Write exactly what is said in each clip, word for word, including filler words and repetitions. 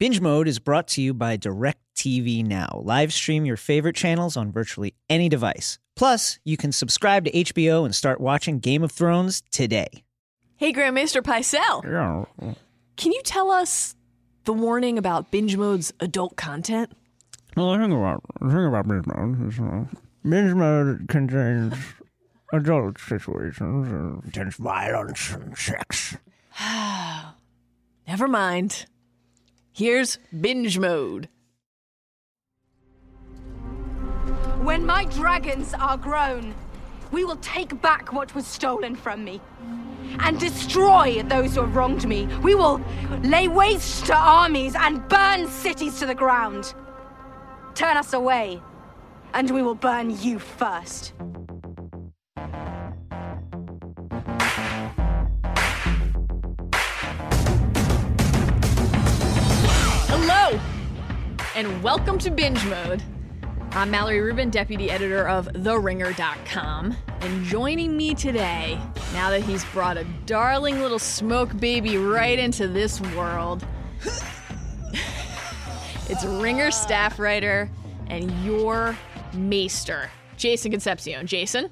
Binge Mode is brought to you by DirecTV Now. Live stream your favorite channels on virtually any device. Plus, you can subscribe to H B O and start watching Game of Thrones today. Hey, Grandmaster Pycelle. Yeah. Can you tell us the warning about Binge Mode's adult content? Well, the thing about, the thing about Binge Mode is uh, Binge Mode contains adult situations, intense violence, and sex. Never mind. Here's Binge Mode. When my dragons are grown, we will take back what was stolen from me and destroy those who have wronged me. We will lay waste to armies and burn cities to the ground. Turn us away, and we will burn you first. Hello, and welcome to Binge Mode. I'm Mallory Rubin, deputy editor of the ringer dot com, and joining me today, now that he's brought a darling little smoke baby right into this world, it's Ringer staff writer and your maester, Jason Concepcion. Jason?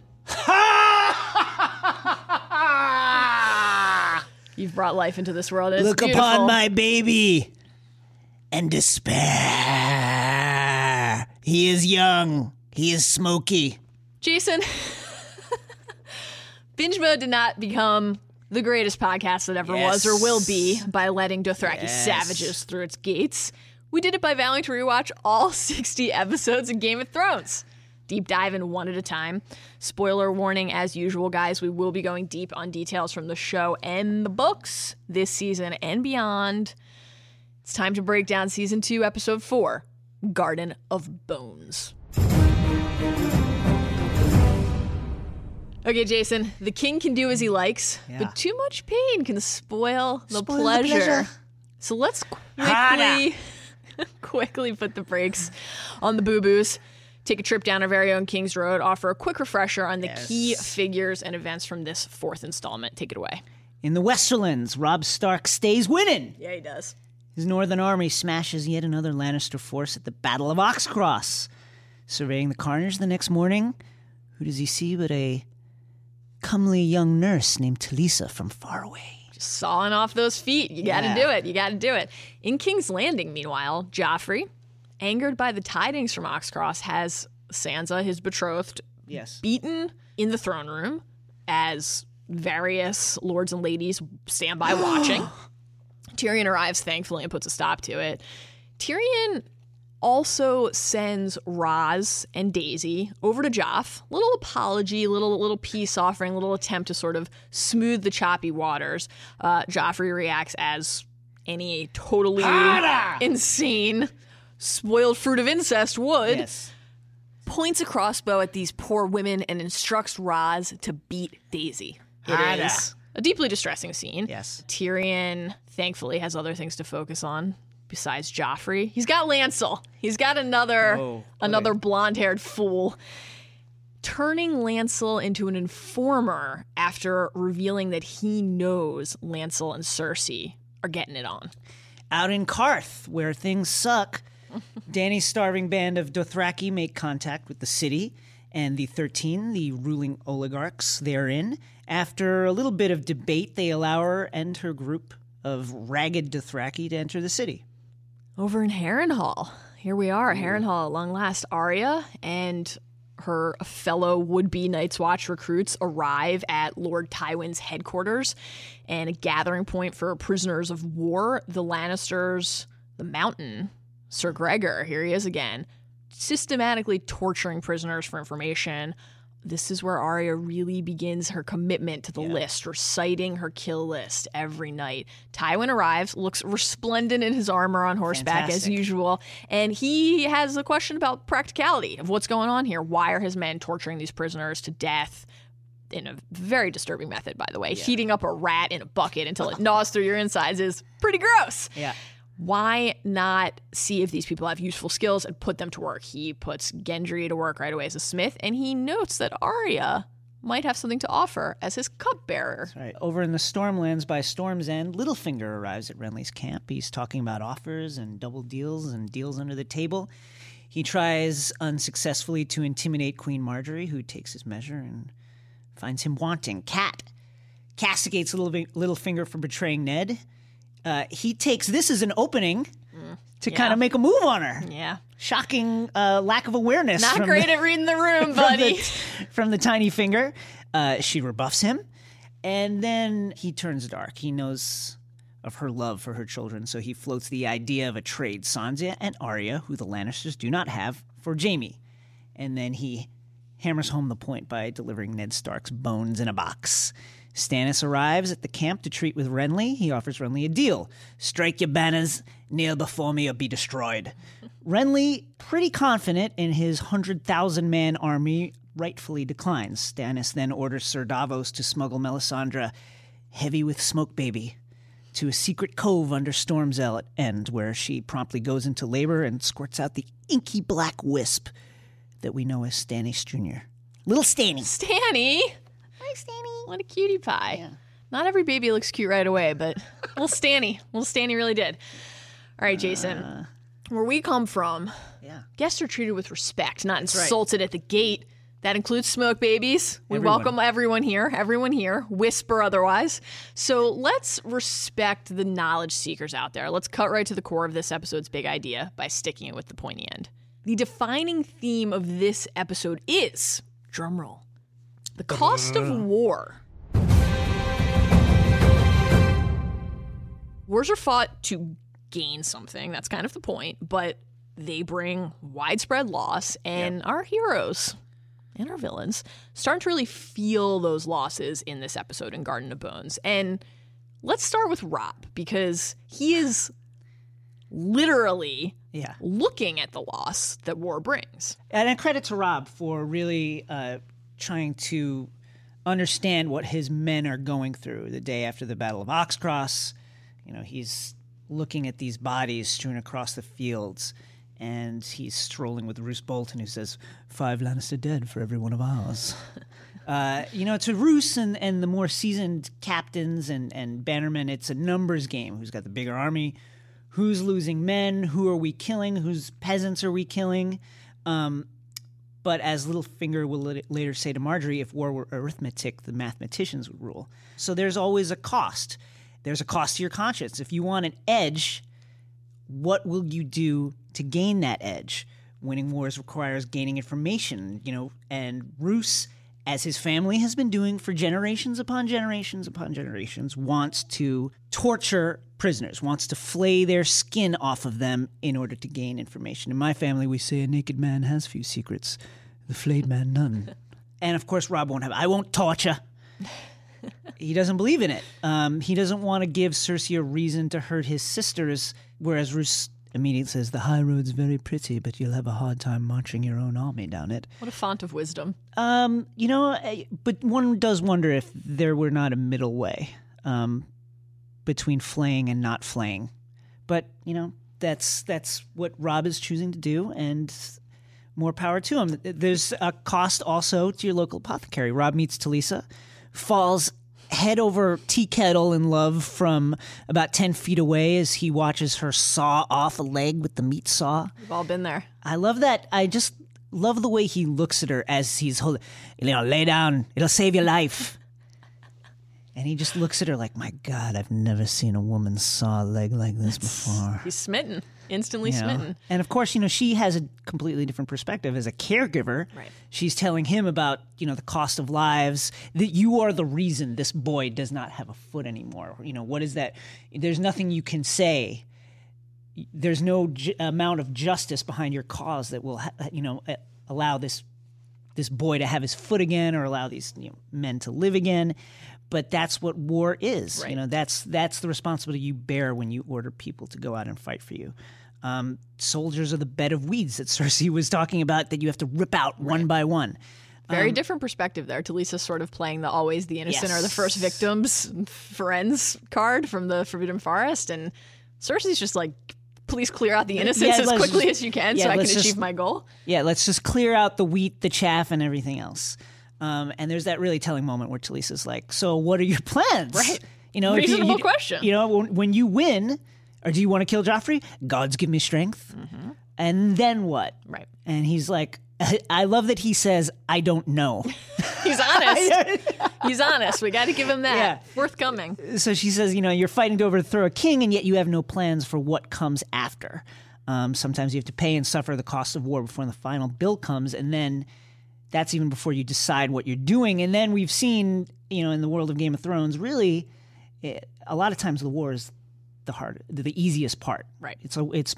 You've brought life into this world. It's Look beautiful. Upon my baby and despair. He is young. He is smoky. Jason, Binge Mode did not become the greatest podcast that ever yes. was or will be by letting Dothraki yes. savages through its gates. We did it by vowing to rewatch all sixty episodes of Game of Thrones. Deep dive in one at a time. Spoiler warning, as usual, guys, we will be going deep on details from the show and the books this season and beyond. It's time to break down Season two, Episode four, Garden of Bones. Okay, Jason, the king can do as he likes, yeah. but too much pain can spoil the, spoil pleasure. the pleasure. So let's quickly... Quickly put the brakes on the boo-boos, take a trip down our very own King's Road, offer a quick refresher on the yes. key figures and events from this fourth installment. Take it away. In the Westerlands, Robb Stark stays winning. Yeah, he does. His northern army smashes yet another Lannister force at the Battle of Oxcross. Surveying the carnage the next morning, who does he see but a comely young nurse named Talisa from far away? Sawing off those feet. You gotta yeah. do it. You gotta do it. In King's Landing, meanwhile, Joffrey, angered by the tidings from Oxcross, has Sansa, his betrothed, yes. beaten in the throne room as various lords and ladies stand by watching. Tyrion arrives, thankfully, and puts a stop to it. Tyrion also sends Roz and Daisy over to Joff. Little apology, little little peace offering, little attempt to sort of smooth the choppy waters. Uh, Joffrey reacts as any totally Hada! insane, spoiled fruit of incest would. Yes. Points a crossbow at these poor women and instructs Roz to beat Daisy. It Hada. is a deeply distressing scene. Yes. Tyrion, thankfully, has other things to focus on. Besides Joffrey, he's got Lancel. He's got another Whoa, another blonde-haired fool. Turning Lancel into an informer after revealing that he knows Lancel and Cersei are getting it on. Out in Qarth, where things suck, Danny's starving band of Dothraki make contact with the city and the thirteen, the ruling oligarchs therein. After a little bit of debate, they allow her and her group of ragged Dothraki to enter the city. Over in Harrenhal. Here we are, Harrenhal at long last. Arya and her fellow would-be Night's Watch recruits arrive at Lord Tywin's headquarters and a gathering point for prisoners of war. The Lannisters, the Mountain, Sir Gregor, here he is again, systematically torturing prisoners for information. This is where Arya really begins her commitment to the yeah. list, reciting her kill list every night. Tywin arrives, looks resplendent in his armor on horseback Fantastic. as usual, and he has a question about practicality of what's going on here. Why are his men torturing these prisoners to death in a very disturbing method, by the way? Yeah. Heating up a rat in a bucket until it gnaws through your insides is pretty gross. Yeah. Why not see if these people have useful skills and put them to work? He puts Gendry to work right away as a smith, and he notes that Arya might have something to offer as his cupbearer. That's right. Over in the Stormlands by Storm's End, Littlefinger arrives at Renly's camp. He's talking about offers and double deals and deals under the table. He tries unsuccessfully to intimidate Queen Margaery, who takes his measure and finds him wanting. Cat castigates Littlefinger for betraying Ned. Uh, he takes this as an opening mm, to yeah. kind of make a move on her. Yeah. Shocking uh, lack of awareness. Not great the, at reading the room, buddy. From the, from the tiny finger. Uh, she rebuffs him. And then he turns dark. He knows of her love for her children, so he floats the idea of a trade. Sansa and Arya, who the Lannisters do not have, for Jaime. And then he hammers home the point by delivering Ned Stark's bones in a box. Stannis arrives at the camp to treat with Renly. He offers Renly a deal. Strike your banners, kneel before me or be destroyed. Renly, pretty confident in his one hundred thousand man army, rightfully declines. Stannis then orders Sir Davos to smuggle Melisandre, heavy with smoke baby, to a secret cove under Storm's End, where she promptly goes into labor and squirts out the inky black wisp that we know as Stannis Junior Little Stanny. Stanny? Hi, Stanny. What a cutie pie. Yeah. Not every baby looks cute right away, but little Stanny. Little Stanny really did. All right, Jason. Uh, where we come from, yeah. guests are treated with respect, not That's insulted right. at the gate. That includes smoke babies. We everyone. welcome everyone here. Everyone here, whisper otherwise. So let's respect the knowledge seekers out there. Let's cut right to the core of this episode's big idea by sticking it with the pointy end. The defining theme of this episode is, drumroll, the cost of war. Wars are fought to gain something. That's kind of the point. But they bring widespread loss, and yep. our heroes and our villains starting to really feel those losses in this episode in Garden of Bones. And let's start with Robb, because he is literally yeah. looking at the loss that war brings. And a credit to Robb for really uh, trying to understand what his men are going through. The day after the Battle of Oxcross, you know, he's looking at these bodies strewn across the fields. And he's strolling with Roose Bolton, who says, five Lannister dead for every one of ours. uh, you know, to Roose and, and the more seasoned captains and, and bannermen, it's a numbers game. Who's got the bigger army? Who's losing men? Who are we killing? Whose peasants are we killing? Um, but as Littlefinger will later say to Margaery, if war were arithmetic, the mathematicians would rule. So there's always a cost. There's a cost to your conscience. If you want an edge, what will you do to gain that edge? Winning wars requires gaining information, you know, and Roose, as his family has been doing for generations upon generations upon generations, wants to torture prisoners, wants to flay their skin off of them in order to gain information. In my family, we say a naked man has few secrets, the flayed man none. And of course, Robb won't have, I won't torture. He doesn't believe in it. Um, he doesn't want to give Cersei a reason to hurt his sisters, whereas Roose immediately says, the high road's very pretty, but you'll have a hard time marching your own army down it. What a font of wisdom. Um, you know, but one does wonder if there were not a middle way um, between flaying and not flaying. But, you know, that's that's what Robb is choosing to do, and more power to him. There's a cost also to your local apothecary. Robb meets Talisa, falls head over tea kettle in love from about ten feet away as he watches her saw off a leg with the meat saw. We've all been there. I love that. I just love the way he looks at her as he's holding, you know, lay down, it'll save your life. And he just looks at her like, my God, I've never seen a woman saw a leg like this before. He's smitten, instantly you know? smitten. And of course, you know, she has a completely different perspective as a caregiver. Right. She's telling him about, you know, the cost of lives, that you are the reason this boy does not have a foot anymore. You know, what is that? There's nothing you can say. There's no ju- amount of justice behind your cause that will, ha- you know, allow this this boy to have his foot again or allow these you know, men to live again. But that's what war is. Right. You know, that's that's the responsibility you bear when you order people to go out and fight for you. Um, soldiers are the bed of weeds that Cersei was talking about that you have to rip out right. one by one. Very um, different perspective there. Talisa's sort of playing the always the innocent yes. or the first victims friends card from the Forbidden Forest. And Cersei's just like, please clear out the innocents yeah, as quickly just, as you can yeah, so I can just, achieve my goal. Yeah, let's just clear out the wheat, the chaff, and everything else. Um, and there's that really telling moment where Talisa's like, so what are your plans? Right. You know, reasonable you, you, question. You know, when, when you win, or do you want to kill Joffrey? Gods give me strength. Mm-hmm. And then what? Right. And he's like, I love that he says, I don't know. He's honest. He's honest. We got to give him that. Yeah. Worth coming. So she says, you know, you're fighting to overthrow a king, and yet you have no plans for what comes after. Um, sometimes you have to pay and suffer the cost of war before the final bill comes, and then that's even before you decide what you're doing. And then we've seen, you know, in the world of Game of Thrones, really, it, a lot of times the war is the hard, the, the easiest part. Right. It's a, it's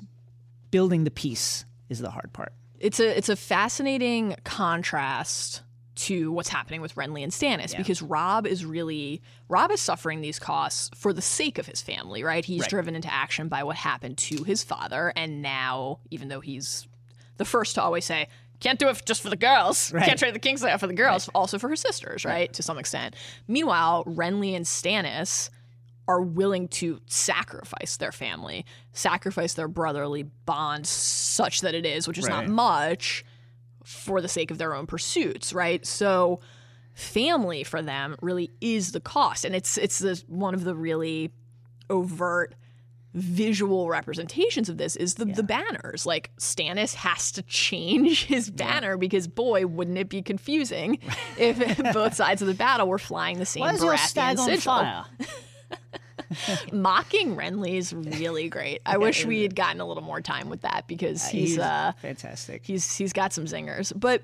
building the peace is the hard part. It's a it's a fascinating contrast to what's happening with Renly and Stannis, yeah. because Robb is really Robb is suffering these costs for the sake of his family, right? He's right. driven into action by what happened to his father, and now, even though he's the first to always say, can't do it just for the girls, right. can't trade the king's land for the girls, right. also for her sisters, right? right? To some extent. Meanwhile, Renly and Stannis are willing to sacrifice their family, sacrifice their brotherly bond such that it is, which is right. not much, for the sake of their own pursuits, right? So family for them really is the cost. And it's it's the, one of the really overt visual representations of this is the, yeah. the banners. Like Stannis has to change his banner yeah. because, boy, wouldn't it be confusing if both sides of the battle were flying the same Baratheon sigil. Mocking Renly is really great. I wish we had gotten a little more time with that because yeah, he's, he's uh, fantastic. He's he's got some zingers. But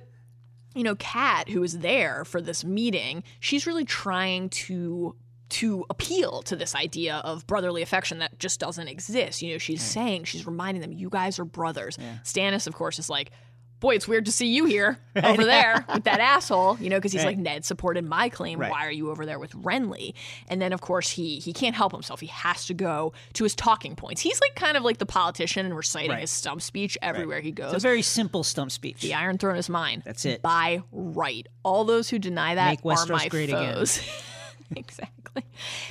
you know, Cat, who is there for this meeting, she's really trying to to appeal to this idea of brotherly affection that just doesn't exist. You know, she's yeah. saying, she's reminding them, you guys are brothers. Yeah. Stannis, of course, is like, boy, it's weird to see you here right. over there with that asshole, you know, because he's right. like, Ned supported my claim. Right. Why are you over there with Renly? And then, of course, he he can't help himself. He has to go to his talking points. He's like kind of like the politician and reciting right. his stump speech everywhere right. he goes. It's a very simple stump speech. The Iron Throne is mine. That's it. By right. All those who deny that are my foes. Exactly.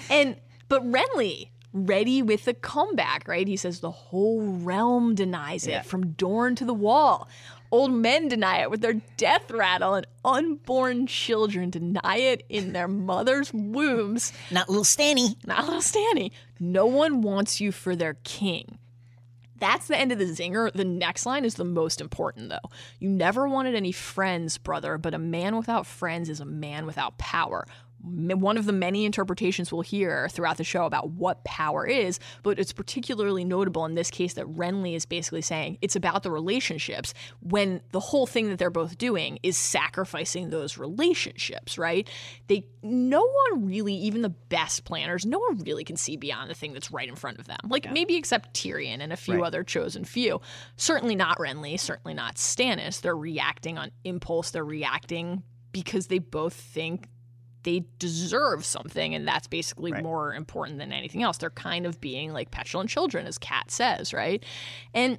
And but Renly, ready with the comeback, right? He says the whole realm denies yeah. it, from Dorne to the Wall. Old men deny it with their death rattle, and unborn children deny it in their mother's wombs. Not little Stanny. Not little Stanny. No one wants you for their king. That's the end of the zinger. The next line is the most important, though. You never wanted any friends, brother, but a man without friends is a man without power. One of the many interpretations we'll hear throughout the show about what power is, but it's particularly notable in this case that Renly is basically saying it's about the relationships when the whole thing that they're both doing is sacrificing those relationships, right? They, no one really, even the best planners, no one really can see beyond the thing that's right in front of them. Like yeah. maybe except Tyrion and a few right. other chosen few. Certainly not Renly, certainly not Stannis. They're reacting on impulse. They're reacting because they both think they deserve something, and that's basically right. more important than anything else. They're kind of being like petulant children, as Kat says, right? And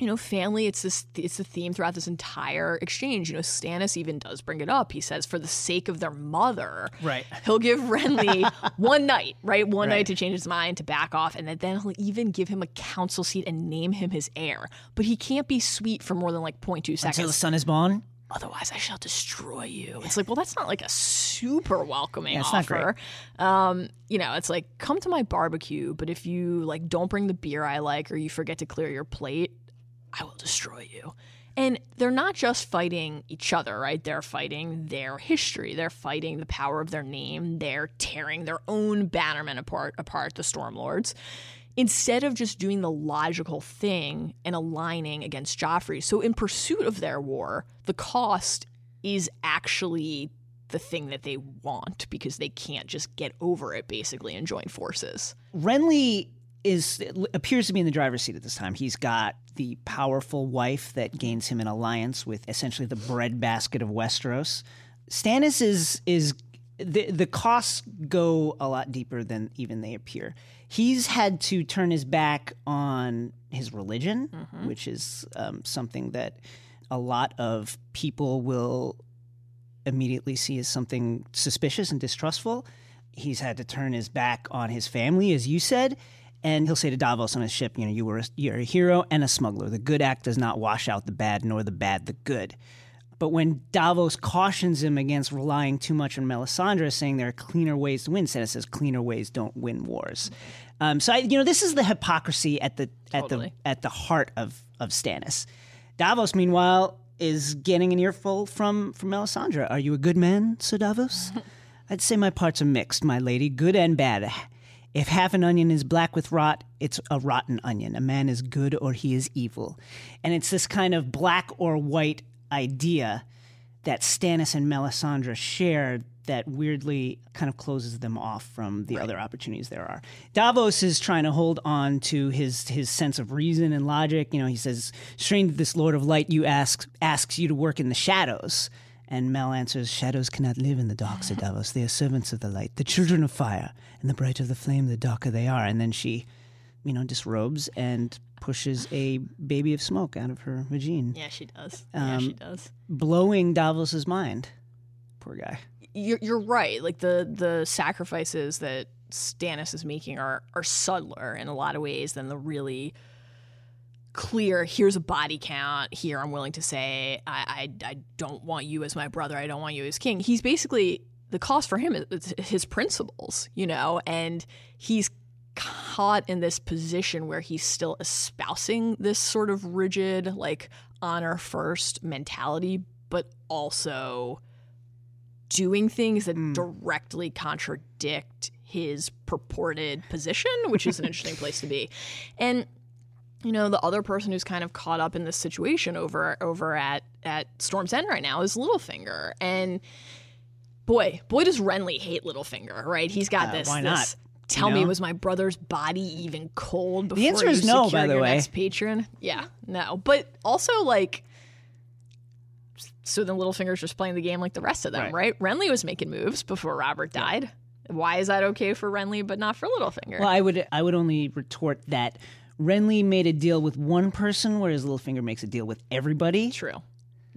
you know, family, it's this it's the theme throughout this entire exchange. You know, Stannis even does bring it up. He says, for the sake of their mother, right. he'll give Renly one night, right? One right. night to change his mind, to back off, and then he'll even give him a council seat and name him his heir. But he can't be sweet for more than like zero point two seconds. Until the son is born? Otherwise, I shall destroy you. It's like, well, that's not like a super welcoming yeah, it's offer. Not great. Um, you know, it's like, come to my barbecue, but if you like don't bring the beer I like, or you forget to clear your plate, I will destroy you. And they're not just fighting each other, right? They're fighting their history. They're fighting the power of their name. They're tearing their own bannermen apart, apart the Stormlords. Instead of just doing the logical thing and aligning against Joffrey. So in pursuit of their war, the cost is actually the thing that they want because they can't just get over it, basically, and join forces. Renly is appears to be in the driver's seat at this time. He's got the powerful wife that gains him an alliance with essentially the breadbasket of Westeros. Stannis is... is The the costs go a lot deeper than even they appear. He's had to turn his back on his religion, mm-hmm. which is um, something that a lot of people will immediately see as something suspicious and distrustful. He's had to turn his back on his family, as you said, and he'll say to Davos on his ship, you know, you were a, you're a hero and a smuggler. The good act does not wash out the bad, nor the bad the good. But when Davos cautions him against relying too much on Melisandre, saying there are cleaner ways to win, Stannis says cleaner ways don't win wars. Um, so I, you know, this is the hypocrisy at the totally. at the at the heart of of Stannis. Davos, meanwhile, is getting an earful from from Melisandre. Are you a good man, Sir Davos? I'd say my parts are mixed, my lady, good and bad. If half an onion is black with rot, it's a rotten onion. A man is good or he is evil. And it's this kind of black or white idea that Stannis and Melisandre share that weirdly kind of closes them off from the right. other opportunities there are. Davos is trying to hold on to his his sense of reason and logic. You know, he says, "Strange that this Lord of Light you ask asks you to work in the shadows." And Mel answers, "Shadows cannot live in the dark, Sir Davos. They are servants of the light, the children of fire. And the brighter the flame, the darker they are." And then she, you know, disrobes and pushes a baby of smoke out of her vagina. Yeah, she does. Um, yeah, she does. Blowing Davos's mind. Poor guy. You're, you're right. Like, the, the sacrifices that Stannis is making are, are subtler in a lot of ways than the really... clear, here's a body count, here I'm willing to say I, I I don't want you as my brother, I don't want you as king. He's basically, the cost for him is his principles, you know, and he's caught in this position where he's still espousing this sort of rigid, like, honor first mentality, but also doing things that mm. directly contradict his purported position, which is an interesting place to be. And you know, the other person who's kind of caught up in this situation over over at, at Storm's End right now is Littlefinger. And boy, boy does Renly hate Littlefinger, right? He's got uh, this, why not? this, tell you know? me, was my brother's body even cold before you secured your next patron? The answer is no, by the way. Next patron? Yeah, no. But also, like, so then Littlefinger's just playing the game like the rest of them, right? right? Renly was making moves before Robert yeah. died. Why is that okay for Renly but not for Littlefinger? Well, I would I would only retort that Renly made a deal with one person, whereas Littlefinger makes a deal with everybody. True.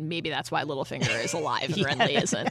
Maybe that's why Littlefinger is alive and yeah. Renly isn't,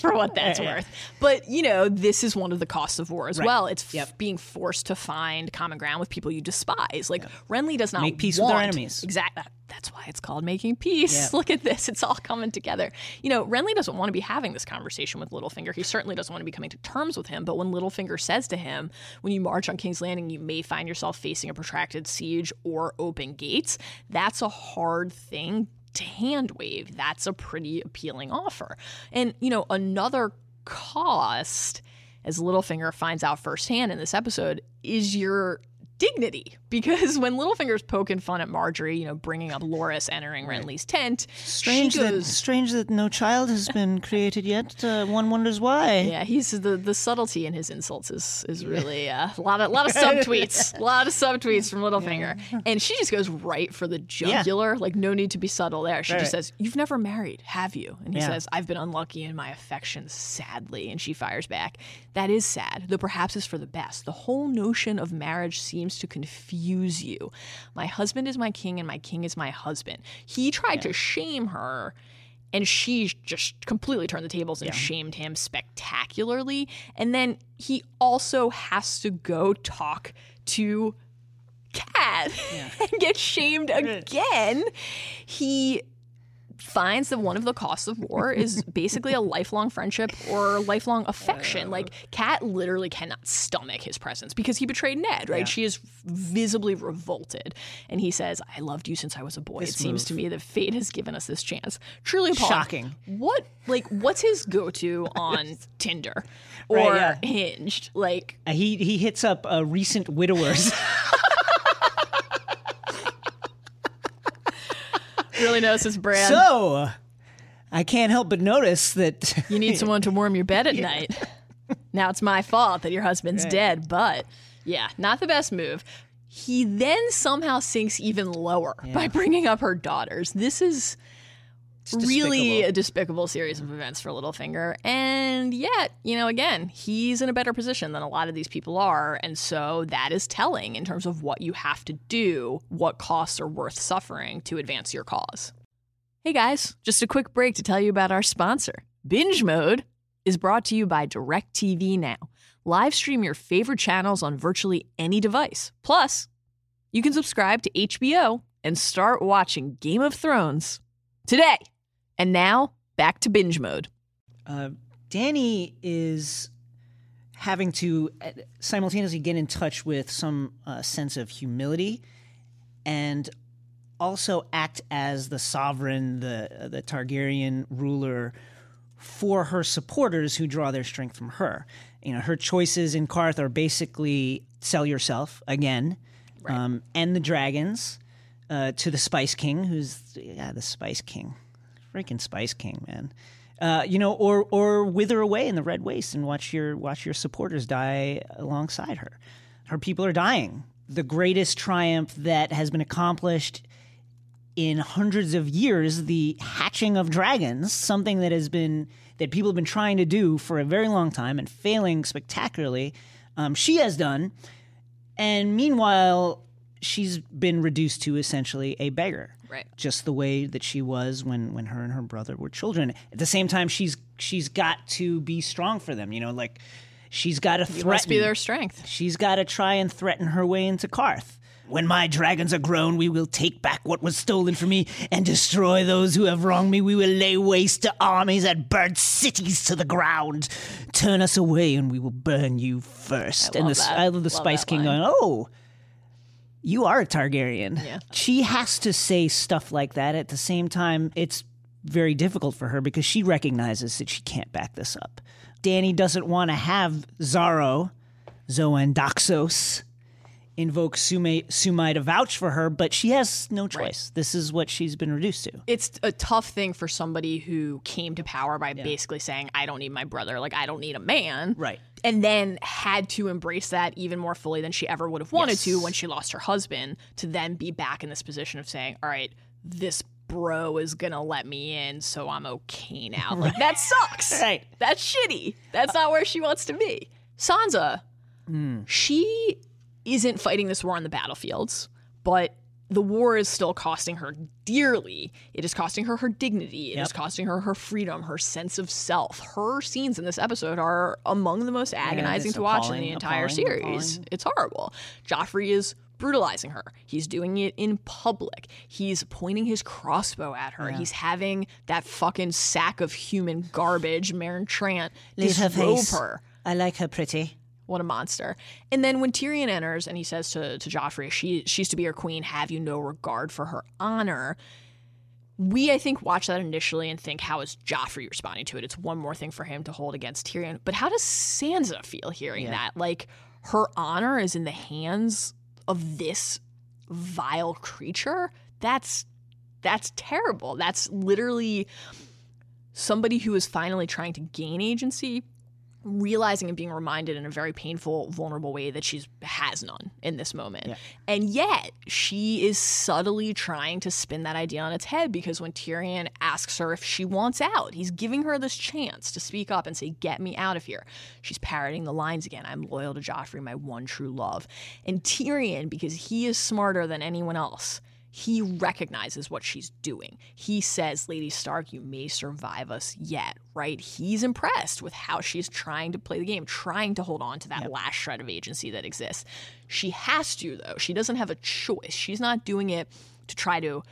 for what that's yeah. worth. But, you know, this is one of the costs of war as right. well. It's yep. being forced to find common ground with people you despise. Like, yep. Renly does not Make peace want, with our enemies. Exactly. That's why it's called making peace. Yep. Look at this. It's all coming together. You know, Renly doesn't want to be having this conversation with Littlefinger. He certainly doesn't want to be coming to terms with him. But when Littlefinger says to him, when you march on King's Landing, you may find yourself facing a protracted siege or open gates, that's a hard thing to hand wave. That's a pretty appealing offer. And, you know, another cost, as Littlefinger finds out firsthand in this episode, is your dignity. Because when Littlefinger's poking fun at Margaery, you know, bringing up Loras entering right. Renly's tent, strange she goes, that, strange that no child has been created yet. Uh, one wonders why. Yeah, he's the the subtlety in his insults is is really uh, a lot of lot of subtweets, a lot of subtweets from Littlefinger, yeah. and she just goes right for the jugular. Yeah. Like, no need to be subtle there. She right. just says, "You've never married, have you?" And he yeah. says, "I've been unlucky in my affections, sadly." And she fires back, "That is sad, though perhaps it's for the best. The whole notion of marriage seems to confuse you. My husband is my king and my king is my husband." He tried yeah. to shame her, and she just completely turned the tables and yeah. shamed him spectacularly. And then he also has to go talk to Cat yeah. and get shamed again. He finds that one of the costs of war is basically a lifelong friendship or lifelong affection. Uh, like, Cat literally cannot stomach his presence because he betrayed Ned, right? Yeah. She is visibly revolted. And he says, "I loved you since I was a boy. This it seems move. to me that fate has given us this chance." Truly appalling. Shocking. What, like, what's his go-to on Tinder or right, yeah. Hinged? Like, uh, he, he hits up uh, recent widowers. Really knows his brand. So, I can't help but notice that you need someone to warm your bed at yeah. night. Now it's my fault that your husband's right. dead, but yeah, not the best move. He then somehow sinks even lower yeah. by bringing up her daughters. This is it's really despicable. a despicable series of events for Littlefinger. And yet, you know, again, he's in a better position than a lot of these people are. And so that is telling in terms of what you have to do, what costs are worth suffering to advance your cause. Hey guys, just a quick break to tell you about our sponsor. Binge Mode is brought to you by DirecTV Now. Live stream your favorite channels on virtually any device. Plus, you can subscribe to H B O and start watching Game of Thrones today And now, back to binge mode. Uh, Danny is having to simultaneously get in touch with some uh, sense of humility and also act as the sovereign, the the Targaryen ruler for her supporters who draw their strength from her. You know, her choices in Qarth are basically sell yourself again, right. um, and the dragons uh, to the Spice King, who's yeah, the Spice King, freaking Spice King, man. Uh, you know, or or wither away in the Red Waste and watch your watch your supporters die alongside her. Her people are dying. The greatest triumph that has been accomplished in hundreds of years, the hatching of dragons, something that has been that people have been trying to do for a very long time and failing spectacularly, um, she has done. And meanwhile, she's been reduced to essentially a beggar, right? Just the way that she was when, when her and her brother were children. At the same time, she's she's got to be strong for them, you know, like she's got to threaten. It must be their strength. She's got to try and threaten her way into Qarth. When my dragons are grown, we will take back what was stolen from me and destroy those who have wronged me. We will lay waste to armies and burn cities to the ground. Turn us away and we will burn you first. I and love the, that. I love the love Spice King line. Going, oh, you are a Targaryen. Yeah. She has to say stuff like that. At the same time, it's very difficult for her because she recognizes that she can't back this up. Danny doesn't want to have Zaro, Zoen Daxos, invoke Sumai, Sumai to vouch for her, but she has no choice. Right. This is what she's been reduced to. It's a tough thing for somebody who came to power by yeah. basically saying, I don't need my brother, like, I don't need a man. Right. And then had to embrace that even more fully than she ever would have wanted yes. to when she lost her husband, to then be back in this position of saying, all right, this bro is gonna let me in, so I'm okay now. Like, that sucks. Right. That's shitty. That's not where she wants to be. Sansa, mm. she... isn't fighting this war on the battlefields, but the war is still costing her dearly. It is costing her her dignity. It yep. is costing her her freedom, her sense of self. Her scenes in this episode are among the most agonizing yeah, to watch in the entire appalling, series. Appalling. It's horrible. Joffrey is brutalizing her. He's doing it in public. He's pointing his crossbow at her. Yeah. He's having that fucking sack of human garbage, Maren Trant, disrobe her. I like her pretty. What a monster. And then when Tyrion enters and he says to, to Joffrey, she, she's to be your queen, have you no regard for her honor? We, I think, watch that initially and think, how is Joffrey responding to it? It's one more thing for him to hold against Tyrion. But how does Sansa feel hearing yeah. that? Like, her honor is in the hands of this vile creature? That's, that's terrible. That's literally somebody who is finally trying to gain agency, realizing and being reminded in a very painful, vulnerable way that she's has none in this moment. Yeah. And yet she is subtly trying to spin that idea on its head, because when Tyrion asks her if she wants out, he's giving her this chance to speak up and say, get me out of here. She's parroting the lines again, I'm loyal to Joffrey, my one true love. And Tyrion, because he is smarter than anyone else, he recognizes what she's doing. He says, Lady Stark, you may survive us yet, right? He's impressed with how she's trying to play the game, trying to hold on to that yep. last shred of agency that exists. She has to, though. She doesn't have a choice. She's not doing it to try to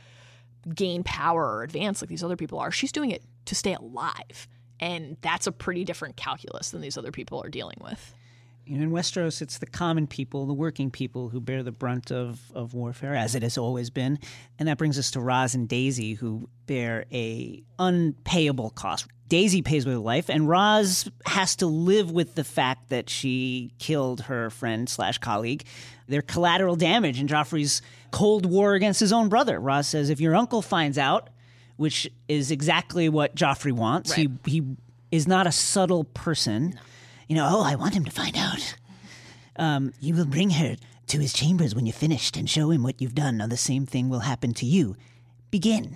gain power or advance like these other people are. She's doing it to stay alive. And that's a pretty different calculus than these other people are dealing with. You know, in Westeros, it's the common people, the working people, who bear the brunt of, of warfare, as it has always been. And that brings us to Roz and Daisy, who bear a unpayable cost. Daisy pays with her life, and Roz has to live with the fact that she killed her friend slash colleague. They're collateral damage in Joffrey's cold war against his own brother. Roz says, if your uncle finds out, which is exactly what Joffrey wants, right. he, he is not a subtle person. No. You know, oh, I want him to find out. Um, you will bring her to his chambers when you're finished and show him what you've done. Now the same thing will happen to you. Begin.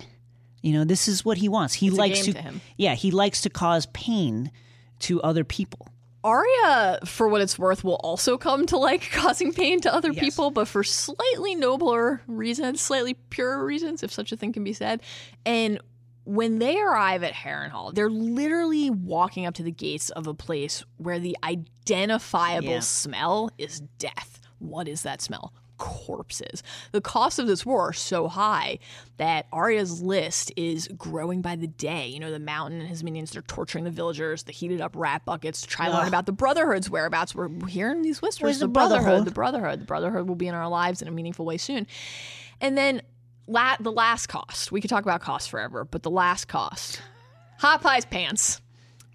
You know, this is what he wants. He it's likes a game to, to him. Yeah, he likes to cause pain to other people. Arya, for what it's worth, will also come to like causing pain to other yes. people, but for slightly nobler reasons, slightly purer reasons, if such a thing can be said. And when they arrive at Harrenhal, they're literally walking up to the gates of a place where the identifiable yeah. smell is death. What is that smell? corpses. The costs of this war are so high that Arya's list is growing by the day. You know, the Mountain and his minions, they're torturing the villagers, the heated up rat buckets, to try to learn about the Brotherhood's whereabouts. We're hearing these whispers, the, the brotherhood, brotherhood, the Brotherhood. The Brotherhood will be in our lives in a meaningful way soon. And then la- the last cost. We could talk about cost forever, but the last cost. Hot Pie's pants.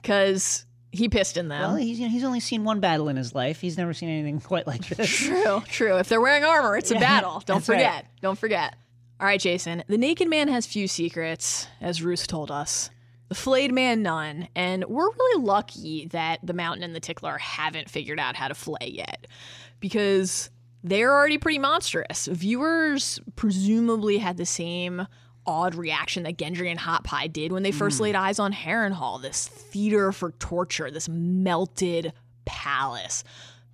Because... he pissed in them. Well, he's, you know, he's only seen one battle in his life. He's never seen anything quite like this. True, true. If they're wearing armor, it's yeah, a battle. Don't forget. Right. Don't forget. All right, Jason. The naked man has few secrets, as Roose told us. The flayed man, none. And we're really lucky that the Mountain and the Tickler haven't figured out how to flay yet, because they're already pretty monstrous. Viewers presumably had the same odd reaction that Gendry and Hot Pie did when they first mm. laid eyes on Harrenhal, this theater for torture, this melted palace.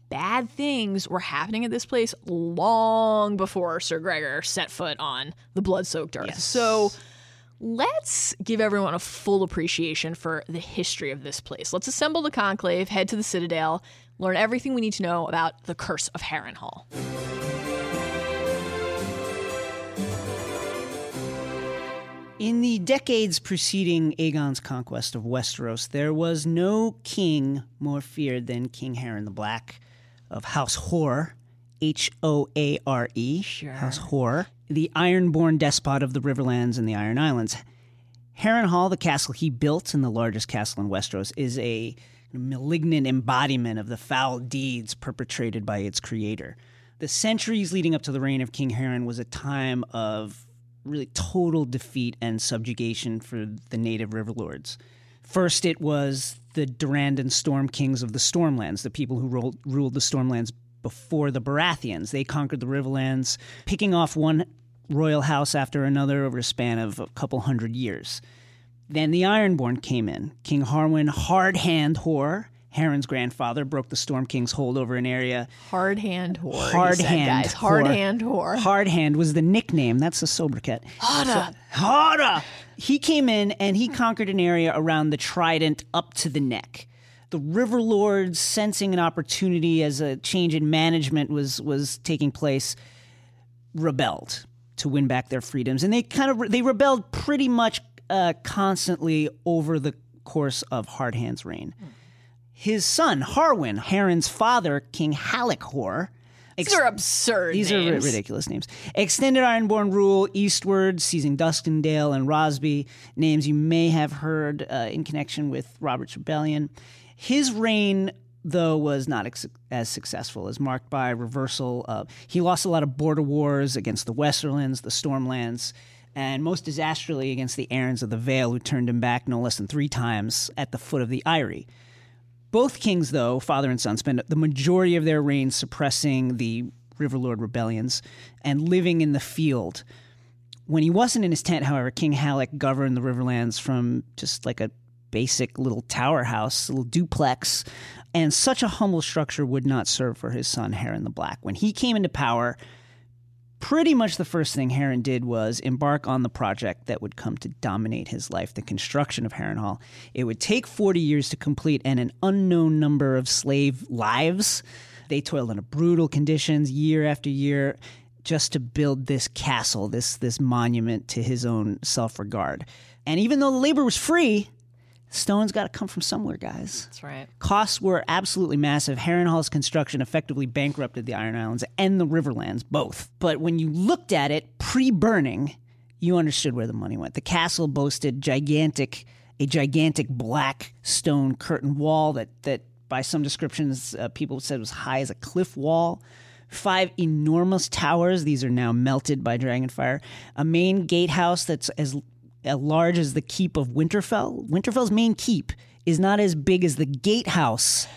Bad things were happening at this place long before Sir Gregor set foot on the blood-soaked earth. Yes. So let's give everyone a full appreciation for the history of this place. Let's assemble the conclave, head to the Citadel, learn everything we need to know about the curse of Harrenhal. In the decades preceding Aegon's conquest of Westeros, there was no king more feared than King Harren the Black of House Hoare, H O A R E, sure. House Hoare, the iron-born despot of the Riverlands and the Iron Islands. Harrenhal, the castle he built and the largest castle in Westeros, is a malignant embodiment of the foul deeds perpetrated by its creator. The centuries leading up to the reign of King Harren was a time of really total defeat and subjugation for the native riverlords. First, it was the Durandan Storm Kings of the Stormlands, the people who rolled, ruled the Stormlands before the Baratheons. They conquered the Riverlands, picking off one royal house after another over a span of a couple hundred years. Then the Ironborn came in. King Harwin, Hard-Hand Whore, Harren's grandfather, broke the Storm King's hold over an area. Hard Hand Whore. Hard said, Hand. Guys. Hard whore. Hand Whore. Hard Hand was the nickname. That's a sober cat. Hada. So, Hada. He came in and he conquered an area around the Trident up to the neck. The River Lords, sensing an opportunity as a change in management was, was taking place, rebelled to win back their freedoms. And they kind of they rebelled pretty much uh, constantly over the course of Hard Hand's reign. Mm. His son, Harwin, Harren's father, King Halleck-Hor. Ex- these are absurd These names. are r- ridiculous names. Extended Ironborn rule eastward, seizing Duskendale and Rosby, names you may have heard uh, in connection with Robert's Rebellion. His reign, though, was not ex- as successful, as marked by reversal of... He lost a lot of border wars against the Westerlands, the Stormlands, and most disastrously against the Aerons of the Vale, who turned him back no less than three times at the foot of the Eyrie. Both kings, though, father and son, spent the majority of their reigns suppressing the Riverlord rebellions and living in the field. When he wasn't in his tent, however, King Halleck governed the Riverlands from just like a basic little tower house, a little duplex, and such a humble structure would not serve for his son, Harren the Black. When he came into power, pretty much the first thing Harren did was embark on the project that would come to dominate his life, the construction of Harrenhal. It would take forty years to complete and an unknown number of slave lives. They toiled under brutal conditions year after year just to build this castle, this, this monument to his own self-regard. And even though the labor was free, stone's got to come from somewhere, guys. That's right. Costs were absolutely massive. Harrenhal's construction effectively bankrupted the Iron Islands and the Riverlands, both. But when you looked at it pre-burning, you understood where the money went. The castle boasted gigantic, a gigantic black stone curtain wall that, that by some descriptions, uh, people said was high as a cliff wall. Five enormous towers. These are now melted by dragonfire. A main gatehouse that's as as large as the keep of Winterfell. Winterfell's main keep is not as big as the gatehouse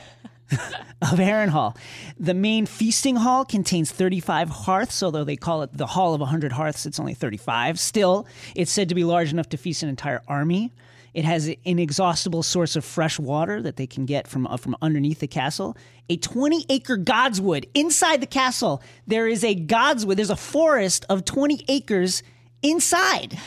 of Harrenhal. The main feasting hall contains thirty-five hearths, although they call it the Hall of one hundred hearths, it's only thirty-five. Still, it's said to be large enough to feast an entire army. It has an inexhaustible source of fresh water that they can get from, uh, from underneath the castle. A twenty-acre godswood. Inside the castle, there is a godswood. There's a forest of twenty acres inside.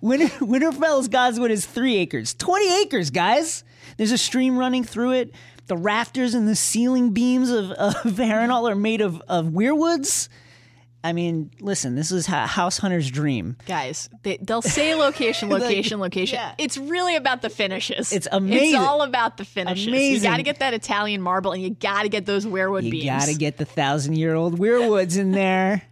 Winter, Winterfell's godswood is three acres. twenty acres, guys! There's a stream running through it. the rafters and the ceiling beams of, of Harrenhal are made of, of weirwoods. I mean, listen, this is a house hunter's dream. Guys, they, they'll say location, location, like, location. Yeah. It's really about the finishes. It's amazing. It's all about the finishes. Amazing. You got to get that Italian marble, and you got to get those weirwood you beams. You got to get the thousand-year-old weirwoods in there.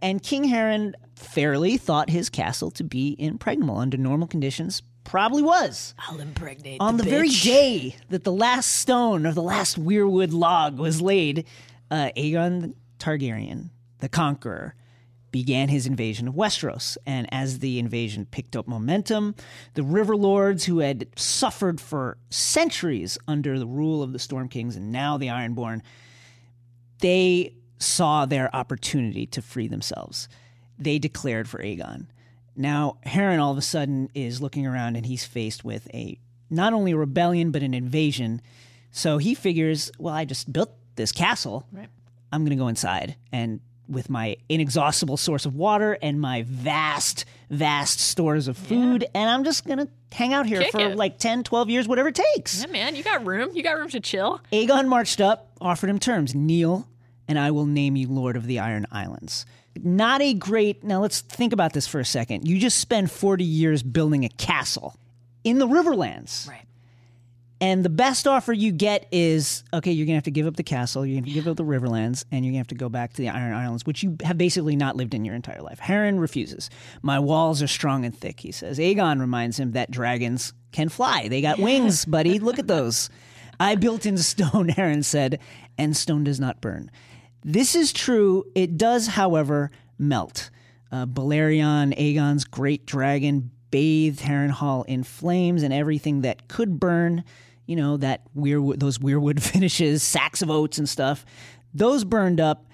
And King Harren fairly thought his castle to be impregnable under normal conditions. Probably was. I'll impregnate on the, the very day that the last stone or the last weirwood log was laid, uh, Aegon Targaryen, the Conqueror, began his invasion of Westeros. And as the invasion picked up momentum, the River Lords, who had suffered for centuries under the rule of the Storm Kings and now the Ironborn, they saw their opportunity to free themselves. They declared for Aegon. Now, Harren all of a sudden is looking around and he's faced with a not only a rebellion, but an invasion. So he figures, well, I just built this castle. Right. I'm going to go inside and with my inexhaustible source of water and my vast, vast stores of food, yeah. and I'm just going to hang out here Kick for it. like ten, twelve years, whatever it takes. Yeah, man, you got room. You got room to chill. Aegon marched up, offered him terms. Kneel, and I will name you Lord of the Iron Islands. Not a great... Now, let's think about this for a second. You just spend forty years building a castle in the Riverlands. Right. And the best offer you get is, okay, you're going to have to give up the castle, you're going to have to give up the Riverlands, and you're going to have to go back to the Iron Islands, which you have basically not lived in your entire life. Harren refuses. My walls are strong and thick, he says. Aegon reminds him that dragons can fly. They got wings, buddy. Look at those. I built in stone, Harren said, and stone does not burn. This is true. It does, however, melt. Uh, Balerion, Aegon's great dragon, bathed Harrenhal in flames and everything that could burn. You know, that weirwood, those weirwood finishes, sacks of oats and stuff. Those burned up.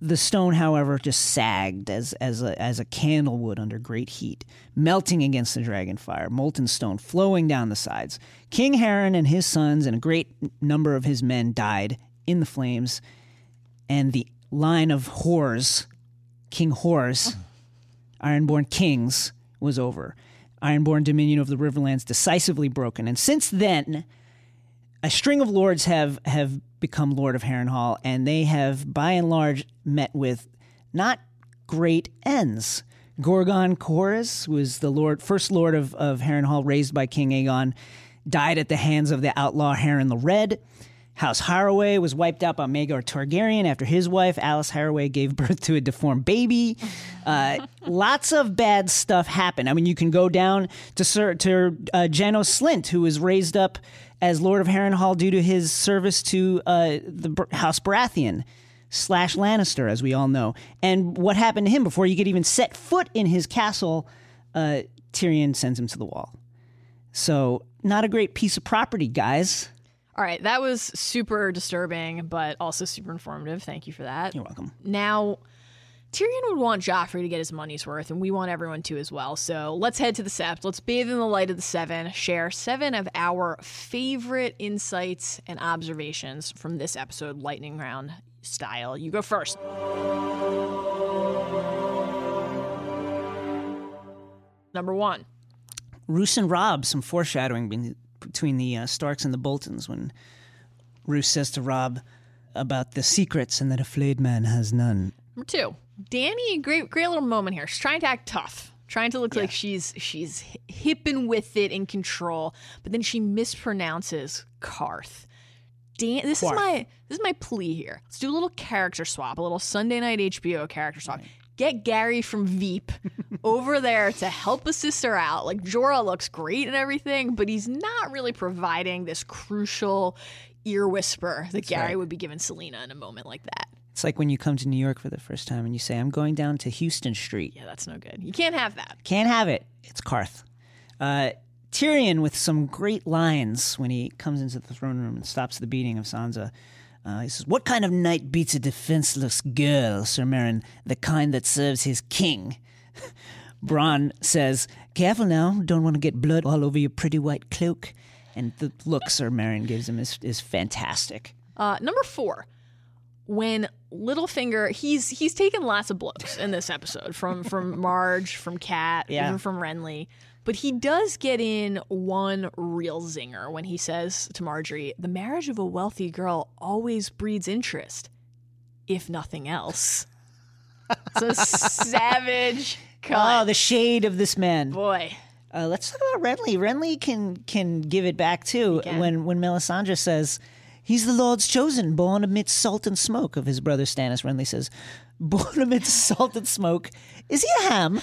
The stone, however, just sagged as as a, as a candle would under great heat, melting against the dragon fire, molten stone flowing down the sides. King Harren and his sons and a great number of his men died in the flames. And the line of whores, King Whores, Ironborn Kings, was over. Ironborn dominion of the Riverlands decisively broken. And since then, a string of lords have, have become Lord of Harrenhal, and they have, by and large, met with not great ends. Gorgon Chorus was the lord, first lord of, of Harrenhal, raised by King Aegon, died at the hands of the outlaw Harren the Red. House Haraway was wiped out by Magar Targaryen after his wife, Alice Haraway, gave birth to a deformed baby. Uh, lots of bad stuff happened. I mean, you can go down to Sir, to uh, Janos Slint, who was raised up as Lord of Harrenhal due to his service to uh, the B- House Baratheon slash Lannister, as we all know. And what happened to him before you could even set foot in his castle, uh, Tyrion sends him to the wall. So not a great piece of property, guys. All right, that was super disturbing, but also super informative. Thank you for that. You're welcome. Now, Tyrion would want Joffrey to get his money's worth, and we want everyone to as well. So let's head to the Sept. Let's bathe in the light of the Seven, share seven of our favorite insights and observations from this episode, lightning round style. You go first. Number one. Roose and Robb, some foreshadowing being... between the uh, Starks and the Boltons, when Roose says to Robb about the secrets and that a flayed man has none. Number two, Danny, great, great little moment here. She's trying to act tough, trying to look yeah. like she's she's hip and with it in control, but then she mispronounces Qarth. Dan- this Quarth. is my this is my plea here. Let's do a little character swap, a little Sunday night H B O character swap. Right. Get Gary from Veep over there to help his sister out. Like, Jorah looks great and everything, but he's not really providing this crucial ear whisper that That's Gary right. would be giving Selena in a moment like that. It's like when you come to New York for the first time and you say, I'm going down to Houston Street. Yeah, that's no good. You can't have that. Can't have it. It's Qarth. Uh, Tyrion with some great lines when he comes into the throne room and stops the beating of Sansa. Uh, he says, what kind of knight beats a defenseless girl, Sir Merrin, the kind that serves his king? Bronn says, careful now, don't want to get blood all over your pretty white cloak. And the look Sir Merrin gives him is, is fantastic. Uh, number four, when Littlefinger, he's he's taken lots of blows in this episode from from Marge, from Cat, yeah. even from Renly. But he does get in one real zinger when he says to Margaery, the marriage of a wealthy girl always breeds interest, if nothing else. It's a savage cut. Oh, the shade of this man. Boy. Uh, let's talk about Renly. Renly can can give it back, too, when, when Melisandre says, he's the Lord's chosen, born amidst salt and smoke of his brother Stannis. Renly says, born amidst salt and smoke. Is he a ham?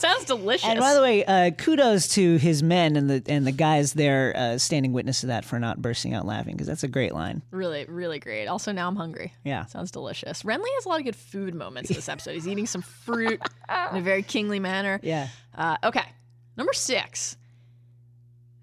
Sounds delicious. And by the way, uh, kudos to his men and the and the guys there uh, standing witness to that for not bursting out laughing, because that's a great line. Really, really great. Also, now I'm hungry. Yeah. Sounds delicious. Renly has a lot of good food moments in this episode. He's eating some fruit in a very kingly manner. Yeah. Uh, okay. Number six.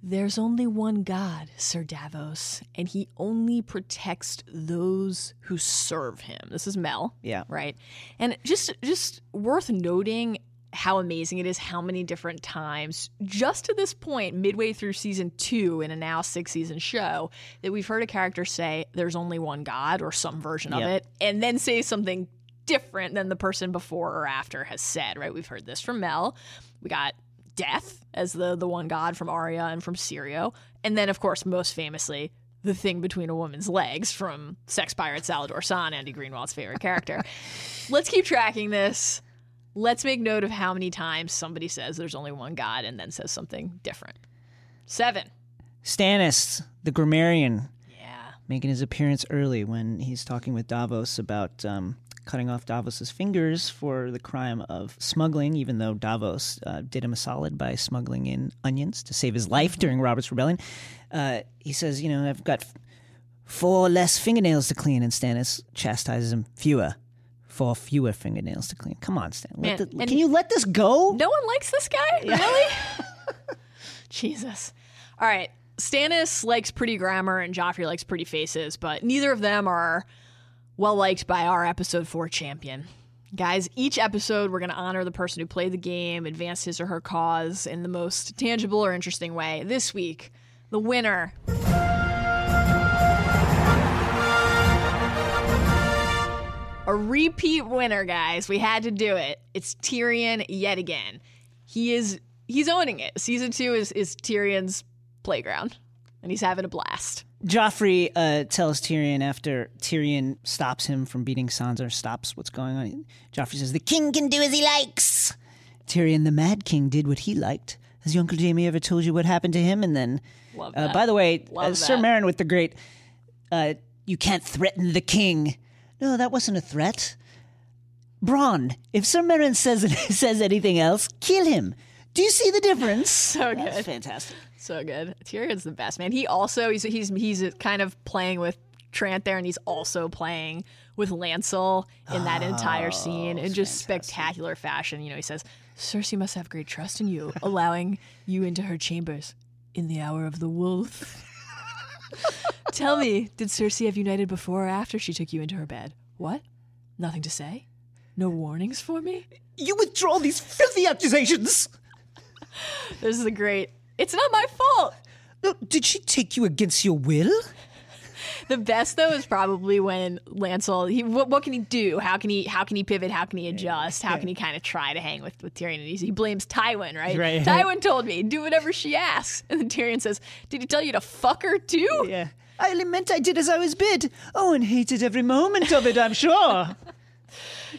There's only one God, Sir Davos, and he only protects those who serve him. This is Mel. Yeah. Right? And just just worth noting how amazing it is, how many different times, just to this point, midway through season two in a now six-season show, that we've heard a character say, there's only one God, or some version yep. of it, and then say something different than the person before or after has said, right? We've heard this from Mel. We got Death as the, the one God from Arya and from Sirio. And then, of course, most famously, the thing between a woman's legs from Sex Pirate Salador San, Andy Greenwald's favorite character. Let's keep tracking this. Let's make note of how many times somebody says there's only one God and then says something different. Seven. Stannis, the grammarian. Yeah. Making his appearance early when he's talking with Davos about um, cutting off Davos's fingers for the crime of smuggling, even though Davos uh, did him a solid by smuggling in onions to save his life during Robert's Rebellion. Uh, he says, you know, I've got f- four less fingernails to clean, and Stannis chastises him, fewer. For fewer fingernails to clean. Come on, Stan. Let the, can you let this go? No one likes this guy? Yeah. Really? Jesus. All right. Stannis likes pretty grammar and Joffrey likes pretty faces, but neither of them are well liked by our episode four champion. Guys, each episode we're going to honor the person who played the game, advanced his or her cause in the most tangible or interesting way. This week, the winner... A repeat winner, guys. We had to do it. It's Tyrion yet again. He is he's owning it. Season two is, is Tyrion's playground, and he's having a blast. Joffrey uh, tells Tyrion after Tyrion stops him from beating Sansa, stops what's going on. Joffrey says, the king can do as he likes. Tyrion, the Mad King, did what he liked. Has your Uncle Jamie ever told you what happened to him? And then, Love that. Uh, by the way, uh, Sir Marin with the great, uh, you can't threaten the king. No, that wasn't a threat. Bronn, if Sir Marin says says anything else, kill him. Do you see the difference? So good. That's fantastic. So good. Tyrion's the best, man. He also, he's, he's, he's kind of playing with Trant there, and he's also playing with Lancel in that oh, entire scene in just fantastic. spectacular fashion. You know, he says, Cersei must have great trust in you, allowing you into her chambers in the hour of the wolf. Tell me, did Cersei have united before or after she took you into her bed? What? Nothing to say? No warnings for me? You withdraw these filthy accusations! This is a great... It's not my fault! No, did she take you against your will? The best, though, is probably when Lancel... He, what, what can he do? How can he How can he pivot? How can he adjust? How can he kind of try to hang with, with Tyrion? And he, he blames Tywin, right? right? Tywin told me, do whatever she asks. And then Tyrion says, did he tell you to fuck her, too? Yeah. I lament I did as I was bid. Oh, and hated every moment of it, I'm sure.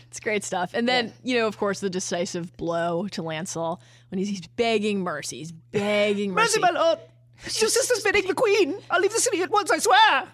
It's great stuff. And then, yeah. you know, of course, the decisive blow to Lancel when he's, he's begging mercy. He's begging mercy. Mercy, my lord. Your sister's bidding the queen. I'll leave the city at once, I swear.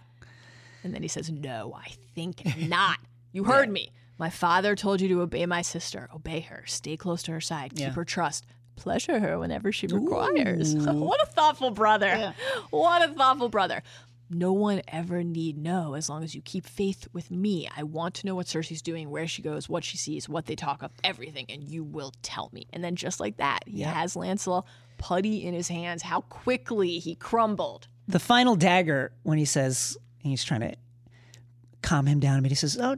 And then he says, no, I think not. You heard yeah. me. My father told you to obey my sister. Obey her. Stay close to her side. Keep yeah. her trust. Pleasure her whenever she requires. What a thoughtful brother. Yeah. What a thoughtful brother. No one ever need know as long as you keep faith with me. I want to know what Cersei's doing, where she goes, what she sees, what they talk of, everything, and you will tell me. And then just like that, he yeah. has Lancel putty in his hands. How quickly he crumbled. The final dagger when he says, and he's trying to calm him down, but he says, oh,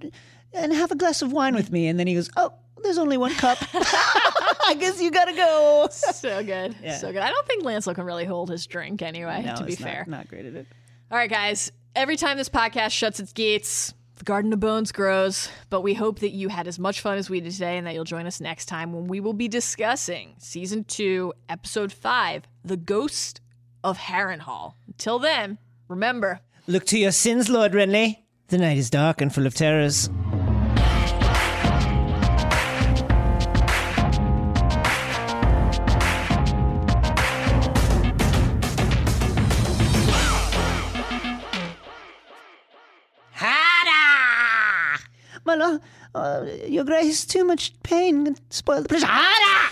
and have a glass of wine with me. And then he goes, oh, there's only one cup. I guess you gotta go. So good. Yeah. So good. I don't think Lancel can really hold his drink anyway, no, to be it's fair. Not, not great at it. All right, guys, every time this podcast shuts its gates, The Garden of Bones grows, but we hope that you had as much fun as we did today and that you'll join us next time when we will be discussing Season two, Episode five, The Ghost of Harrenhal. Until then, remember... Look to your sins, Lord Renly. The night is dark and full of terrors. My lord, uh, your grace, too much pain can spoil the pleasure.